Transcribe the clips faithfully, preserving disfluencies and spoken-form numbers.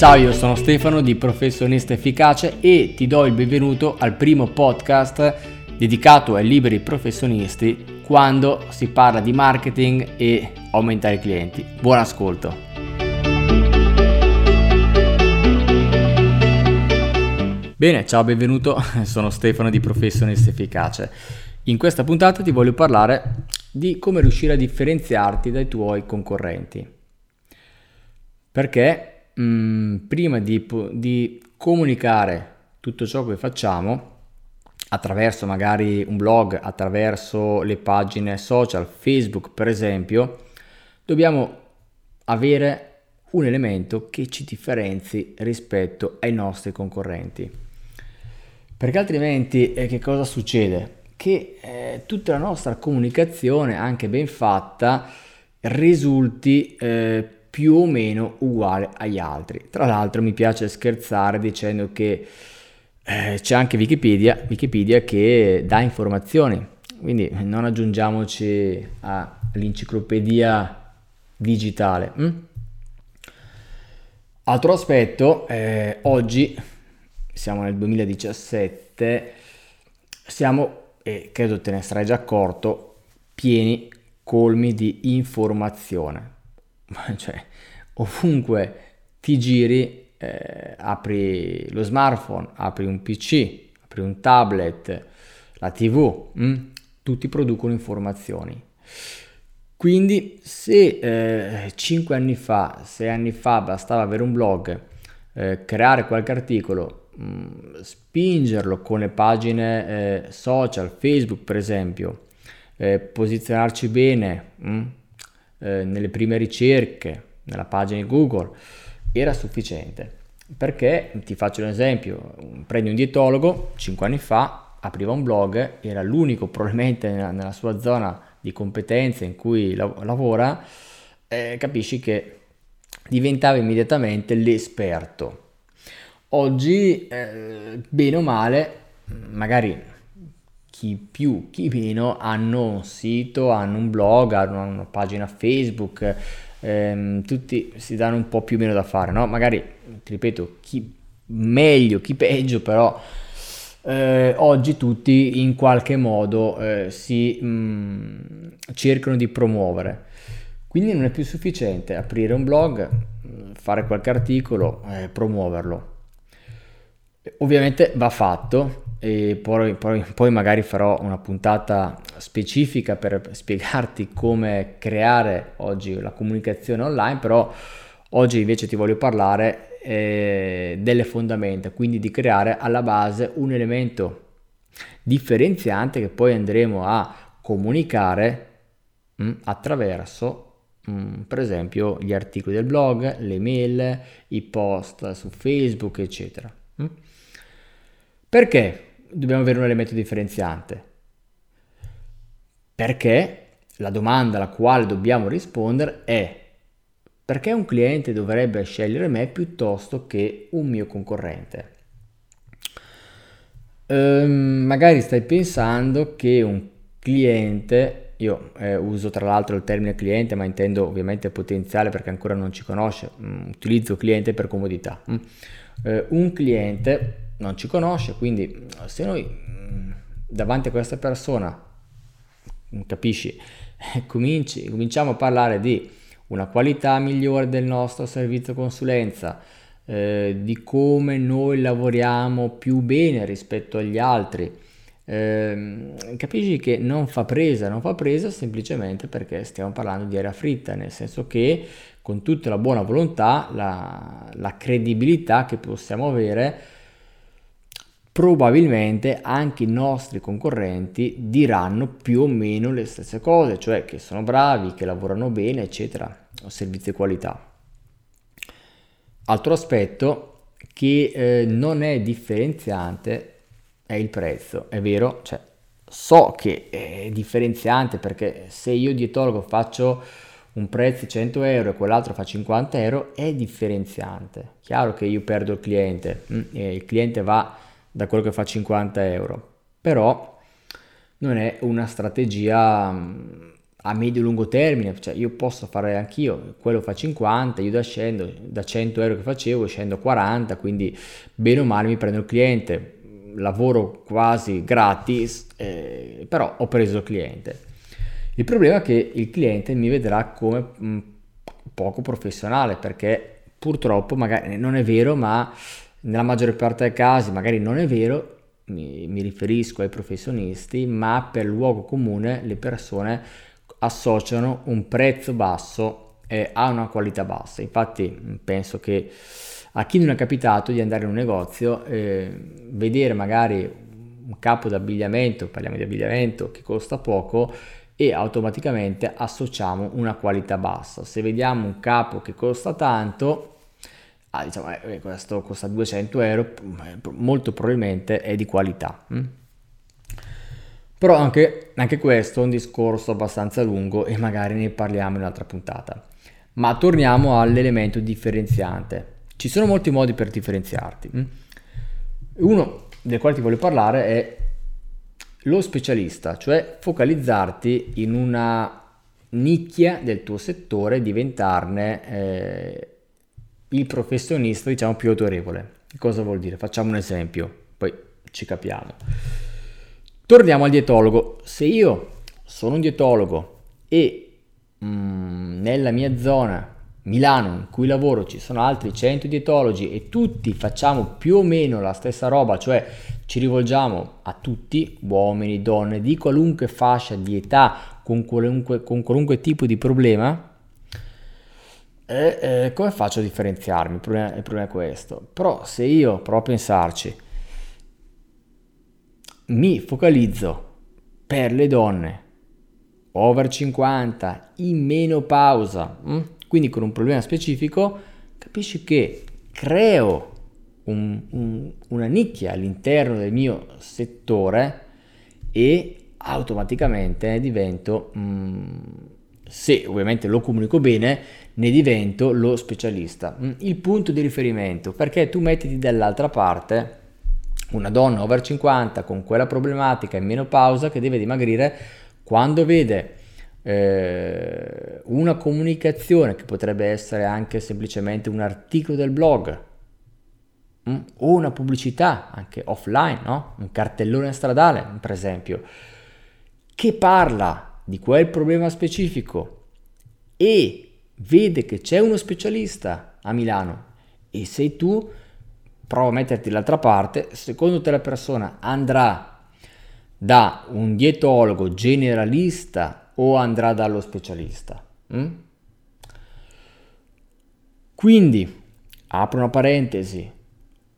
Ciao, io sono Stefano di Professionista Efficace e ti do il benvenuto al primo podcast dedicato ai liberi professionisti quando si parla di marketing e aumentare i clienti. Buon ascolto! Bene, ciao, benvenuto, sono Stefano di Professionista Efficace. In questa puntata ti voglio parlare di come riuscire a differenziarti dai tuoi concorrenti. Perché mh, prima di, di comunicare tutto ciò che facciamo attraverso magari un blog, attraverso le pagine social, Facebook per esempio, dobbiamo avere un elemento che ci differenzi rispetto ai nostri concorrenti. Perché altrimenti eh, che cosa succede? Che eh, tutta la nostra comunicazione, anche ben fatta, risulti eh, più o meno uguale agli altri. Tra l'altro mi piace scherzare dicendo che eh, c'è anche Wikipedia, Wikipedia che dà informazioni, quindi non aggiungiamoci all'enciclopedia digitale. Mm? Altro aspetto, eh, oggi siamo nel duemiladiciassette, siamo, e credo te ne sarai già accorto, pieni, colmi di informazione. Cioè, ovunque ti giri, eh, apri lo smartphone, apri un P C, apri un tablet, la tivù, mh? tutti producono informazioni. Quindi se eh, cinque anni fa, sei anni fa bastava avere un blog, eh, creare qualche articolo, mh, spingerlo con le pagine eh, social, Facebook per esempio, eh, posizionarci bene, mh? nelle prime ricerche, nella pagina di Google, era sufficiente. Perché, ti faccio un esempio, prendi un dietologo, cinque anni fa apriva un blog, era l'unico probabilmente nella, nella sua zona di competenze in cui la, lavora, eh, capisci che diventava immediatamente l'esperto. Oggi, eh, bene o male, magari chi più, chi meno, hanno un sito, hanno un blog, hanno una pagina Facebook, ehm, tutti si danno un po' più o meno da fare, no? Magari, ti ripeto, chi meglio, chi peggio, però eh, oggi tutti in qualche modo eh, si mh, cercano di promuovere. Quindi non è più sufficiente aprire un blog, fare qualche articolo, eh, promuoverlo. Ovviamente va fatto. E poi, poi, poi magari farò una puntata specifica per spiegarti come creare oggi la comunicazione online, però oggi invece ti voglio parlare eh, delle fondamenta, quindi di creare alla base un elemento differenziante che poi andremo a comunicare mh, attraverso mh, per esempio gli articoli del blog, le mail, i post su Facebook eccetera. mh? Perché dobbiamo avere un elemento differenziante? Perché la domanda alla quale dobbiamo rispondere è: perché un cliente dovrebbe scegliere me piuttosto che un mio concorrente? Ehm, magari stai pensando che un cliente, io eh, uso tra l'altro il termine cliente, ma intendo ovviamente potenziale perché ancora non ci conosce, mm, utilizzo cliente per comodità, mm. eh, un cliente non ci conosce, quindi se noi davanti a questa persona, capisci, cominci, cominciamo a parlare di una qualità migliore del nostro servizio consulenza, eh, di come noi lavoriamo più bene rispetto agli altri, eh, capisci che non fa presa, non fa presa semplicemente perché stiamo parlando di aria fritta, nel senso che con tutta la buona volontà, la, la credibilità che possiamo avere, probabilmente anche i nostri concorrenti diranno più o meno le stesse cose, cioè che sono bravi, che lavorano bene, eccetera, servizi e qualità. Altro aspetto che eh, non è differenziante è il prezzo, è vero? Cioè, so che è differenziante perché se io dietologo faccio un prezzo cento euro e quell'altro fa cinquanta euro, è differenziante. Chiaro che io perdo il cliente, mh, e il cliente va da quello che fa cinquanta euro, però non è una strategia a medio-lungo termine, cioè io posso fare anch'io, quello fa cinquanta, io da scendo, da cento euro che facevo scendo a quaranta, quindi bene o male mi prendo il cliente, lavoro quasi gratis, eh, però ho preso il cliente. Il problema è che il cliente mi vedrà come mh, poco professionale, perché purtroppo magari non è vero, ma nella maggior parte dei casi magari non è vero, mi, mi riferisco ai professionisti, ma per luogo comune le persone associano un prezzo basso eh, a una qualità bassa. Infatti penso che a chi non è capitato di andare in un negozio, eh, vedere magari un capo d'abbigliamento, parliamo di abbigliamento, che costa poco e automaticamente associamo una qualità bassa. Se vediamo un capo che costa tanto, ah, diciamo, eh, questo costa duecento euro, molto probabilmente è di qualità. Hm? Però anche, anche questo è un discorso abbastanza lungo e magari ne parliamo in un'altra puntata. Ma torniamo all'elemento differenziante. Ci sono molti modi per differenziarti. Uno del quale ti voglio parlare è lo specialista, cioè focalizzarti in una nicchia del tuo settore e diventarne eh, il professionista, diciamo, più autorevole. Che cosa vuol dire? Facciamo un esempio, poi ci capiamo. Torniamo al dietologo. Se io sono un dietologo e mh, nella mia zona Milano, in cui lavoro, ci sono altri cento dietologi e tutti facciamo più o meno la stessa roba, cioè ci rivolgiamo a tutti, uomini, donne, di qualunque fascia di età, con qualunque, con qualunque tipo di problema, e, e, come faccio a differenziarmi? Il problema, il problema è questo. Però se io, proprio a pensarci, mi focalizzo per le donne over cinquanta, in menopausa, mh? quindi con un problema specifico, capisci che creo un, un, una nicchia all'interno del mio settore e automaticamente divento, mh, se ovviamente lo comunico bene, ne divento lo specialista, mh, il punto di riferimento, perché tu mettiti dall'altra parte una donna over cinquanta con quella problematica in menopausa che deve dimagrire, quando vede una comunicazione che potrebbe essere anche semplicemente un articolo del blog mh? o una pubblicità anche offline, no? Un cartellone stradale per esempio, che parla di quel problema specifico e vede che c'è uno specialista a Milano e sei tu, prova a metterti dall'altra parte, secondo te la persona andrà da un dietologo generalista o andrà dallo specialista? Mm? Quindi, apro una parentesi,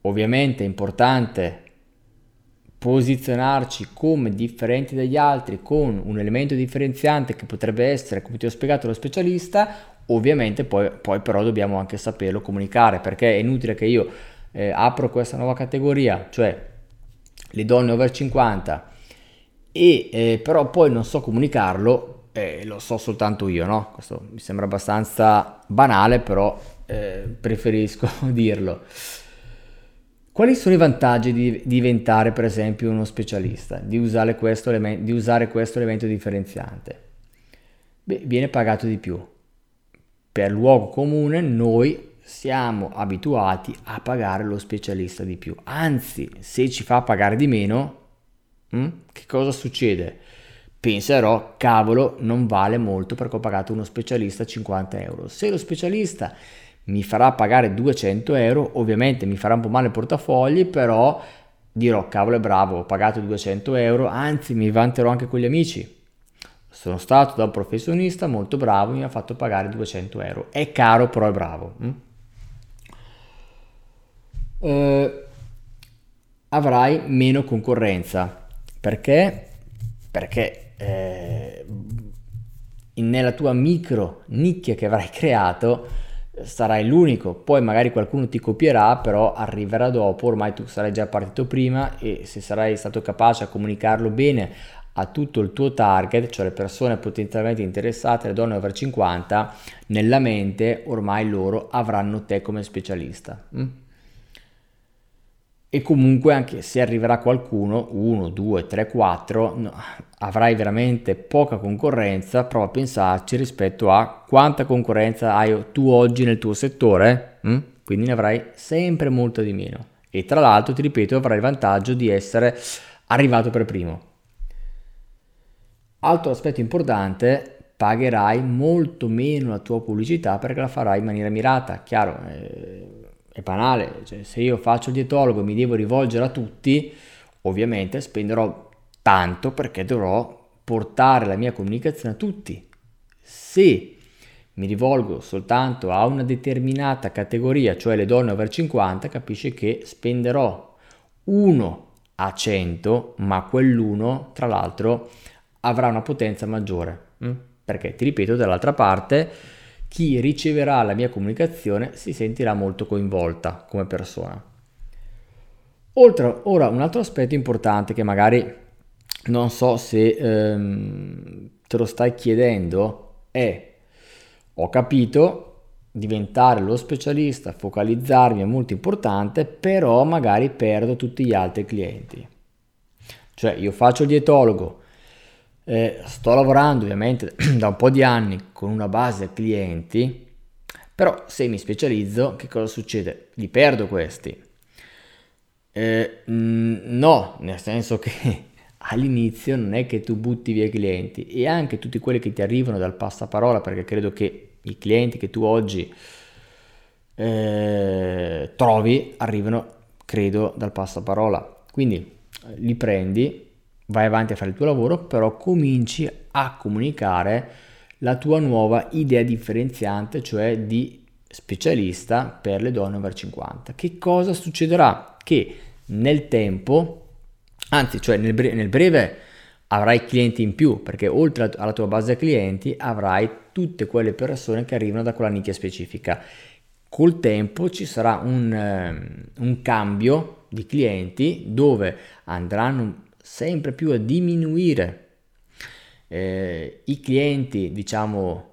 ovviamente è importante posizionarci come differenti dagli altri con un elemento differenziante che potrebbe essere, come ti ho spiegato, lo specialista, ovviamente poi, poi però dobbiamo anche saperlo comunicare, perché è inutile che io eh, apro questa nuova categoria, cioè le donne over cinquanta, e eh, però poi non so comunicarlo, eh, lo so soltanto io, no? Questo mi sembra abbastanza banale, però eh, preferisco dirlo. Quali sono i vantaggi di diventare per esempio uno specialista, di usare questo, element- di usare questo elemento differenziante? Beh, viene pagato di più. Per luogo comune noi siamo abituati a pagare lo specialista di più, anzi se ci fa pagare di meno, che cosa succede? Penserò, cavolo, non vale molto perché ho pagato uno specialista cinquanta euro. Se lo specialista mi farà pagare duecento euro, ovviamente mi farà un po' male il portafogli, però dirò, cavolo è bravo, ho pagato duecento euro, anzi mi vanterò anche con gli amici. Sono stato da un professionista molto bravo, mi ha fatto pagare duecento euro. È caro, però è bravo. Mm? Eh, avrai meno concorrenza. Perché? Perché eh, nella tua micro nicchia che avrai creato sarai l'unico, poi magari qualcuno ti copierà, però arriverà dopo, ormai tu sarai già partito prima e se sarai stato capace a comunicarlo bene a tutto il tuo target, cioè le persone potenzialmente interessate, le donne over cinquanta, nella mente ormai loro avranno te come specialista. Mm? e comunque anche se arriverà qualcuno, uno, due, tre, quattro, no, avrai veramente poca concorrenza. Prova a pensarci rispetto a quanta concorrenza hai tu oggi nel tuo settore, mm? quindi ne avrai sempre molta di meno, e tra l'altro ti ripeto avrai il vantaggio di essere arrivato per primo. Altro aspetto importante: pagherai molto meno la tua pubblicità perché la farai in maniera mirata. Chiaro, eh, è banale, cioè, se io faccio il dietologo e mi devo rivolgere a tutti, ovviamente spenderò tanto perché dovrò portare la mia comunicazione a tutti. Se mi rivolgo soltanto a una determinata categoria, cioè le donne over cinquanta, capisci che spenderò uno a cento, ma quell'uno tra l'altro avrà una potenza maggiore, perché ti ripeto, dall'altra parte chi riceverà la mia comunicazione si sentirà molto coinvolta come persona. Oltre, ora un altro aspetto importante che magari non so se ehm, te lo stai chiedendo è: ho capito, diventare lo specialista, focalizzarmi è molto importante, però magari perdo tutti gli altri clienti. Cioè io faccio il dietologo, Eh, sto lavorando ovviamente da un po' di anni con una base clienti, però se mi specializzo che cosa succede? Li perdo questi? Eh, no, nel senso che all'inizio non è che tu butti via i clienti, e anche tutti quelli che ti arrivano dal passaparola, perché credo che i clienti che tu oggi eh, trovi arrivano, credo, dal passaparola. Quindi li prendi, vai avanti a fare il tuo lavoro, però cominci a comunicare la tua nuova idea differenziante, cioè di specialista per le donne over cinquanta. Che cosa succederà? Che nel tempo, anzi cioè nel breve, nel breve avrai clienti in più, perché oltre alla tua base clienti avrai tutte quelle persone che arrivano da quella nicchia specifica. Col tempo ci sarà un, un cambio di clienti dove andranno sempre più a diminuire eh, i clienti, diciamo,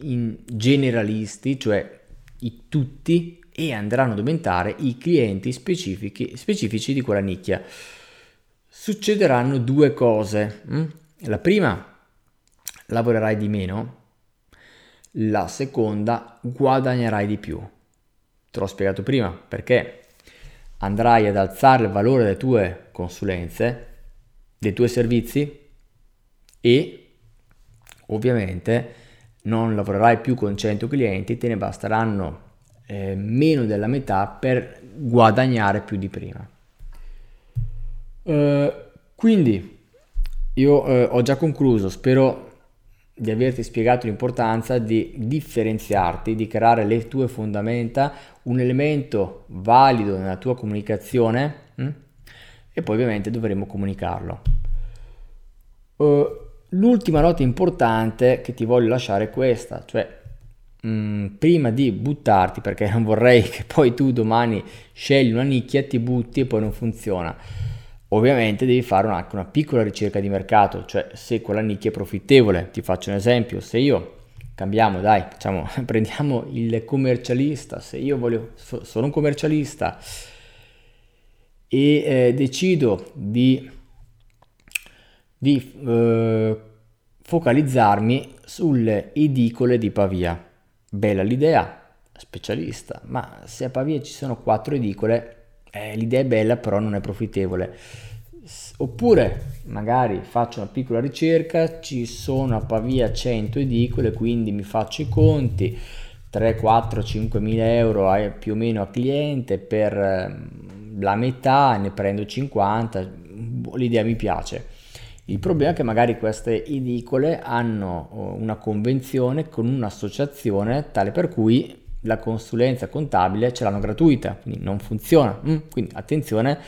in generalisti, cioè i tutti, e andranno ad aumentare i clienti specifici, specifici di quella nicchia. Succederanno due cose. Hm? La prima, lavorerai di meno. La seconda, guadagnerai di più. Te l'ho spiegato prima, perché andrai ad alzare il valore delle tue consulenze, dei tuoi servizi, e ovviamente non lavorerai più con cento clienti, te ne basteranno eh, meno della metà per guadagnare più di prima. Eh, quindi io eh, ho già concluso, spero di averti spiegato l'importanza di differenziarti, di creare le tue fondamenta, un elemento valido nella tua comunicazione, hm? e poi ovviamente dovremo comunicarlo. Uh, l'ultima nota importante che ti voglio lasciare è questa, cioè mh, prima di buttarti, perché non vorrei che poi tu domani scegli una nicchia, ti butti e poi non funziona. Ovviamente devi fare una, una piccola ricerca di mercato, cioè se quella nicchia è profittevole. Ti faccio un esempio: se io cambiamo, dai, diciamo, prendiamo il commercialista, se io voglio, sono un commercialista e eh, decido di, di eh, focalizzarmi sulle edicole di Pavia. Bella l'idea, specialista, ma se a Pavia ci sono quattro edicole, eh, l'idea è bella però non è profittevole. Oppure magari faccio una piccola ricerca, ci sono a Pavia cento edicole, quindi mi faccio i conti, tre, quattro, cinque mila euro eh, più o meno a cliente per... Eh, la metà, ne prendo cinquanta, l'idea mi piace. Il problema è che magari queste edicole hanno una convenzione con un'associazione tale per cui la consulenza contabile ce l'hanno gratuita, quindi non funziona. Quindi attenzione,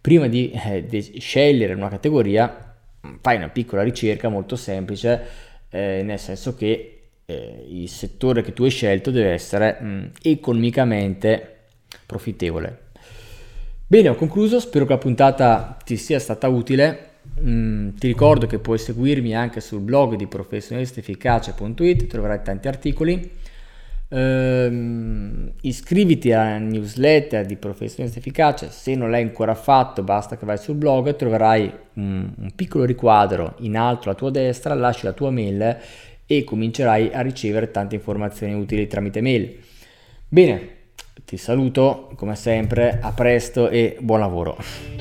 prima di, eh, di scegliere una categoria fai una piccola ricerca molto semplice, eh, nel senso che eh, il settore che tu hai scelto deve essere mh, economicamente profittevole. Bene, ho concluso, spero che la puntata ti sia stata utile. Mm, ti ricordo che puoi seguirmi anche sul blog di professionisti efficace punto it, troverai tanti articoli. Um, iscriviti alla newsletter di Professionista Efficace. Se non l'hai ancora fatto, basta che vai sul blog e troverai un, un piccolo riquadro in alto alla tua destra, lasci la tua mail e comincerai a ricevere tante informazioni utili tramite mail. Bene, ti saluto come sempre, a presto e buon lavoro.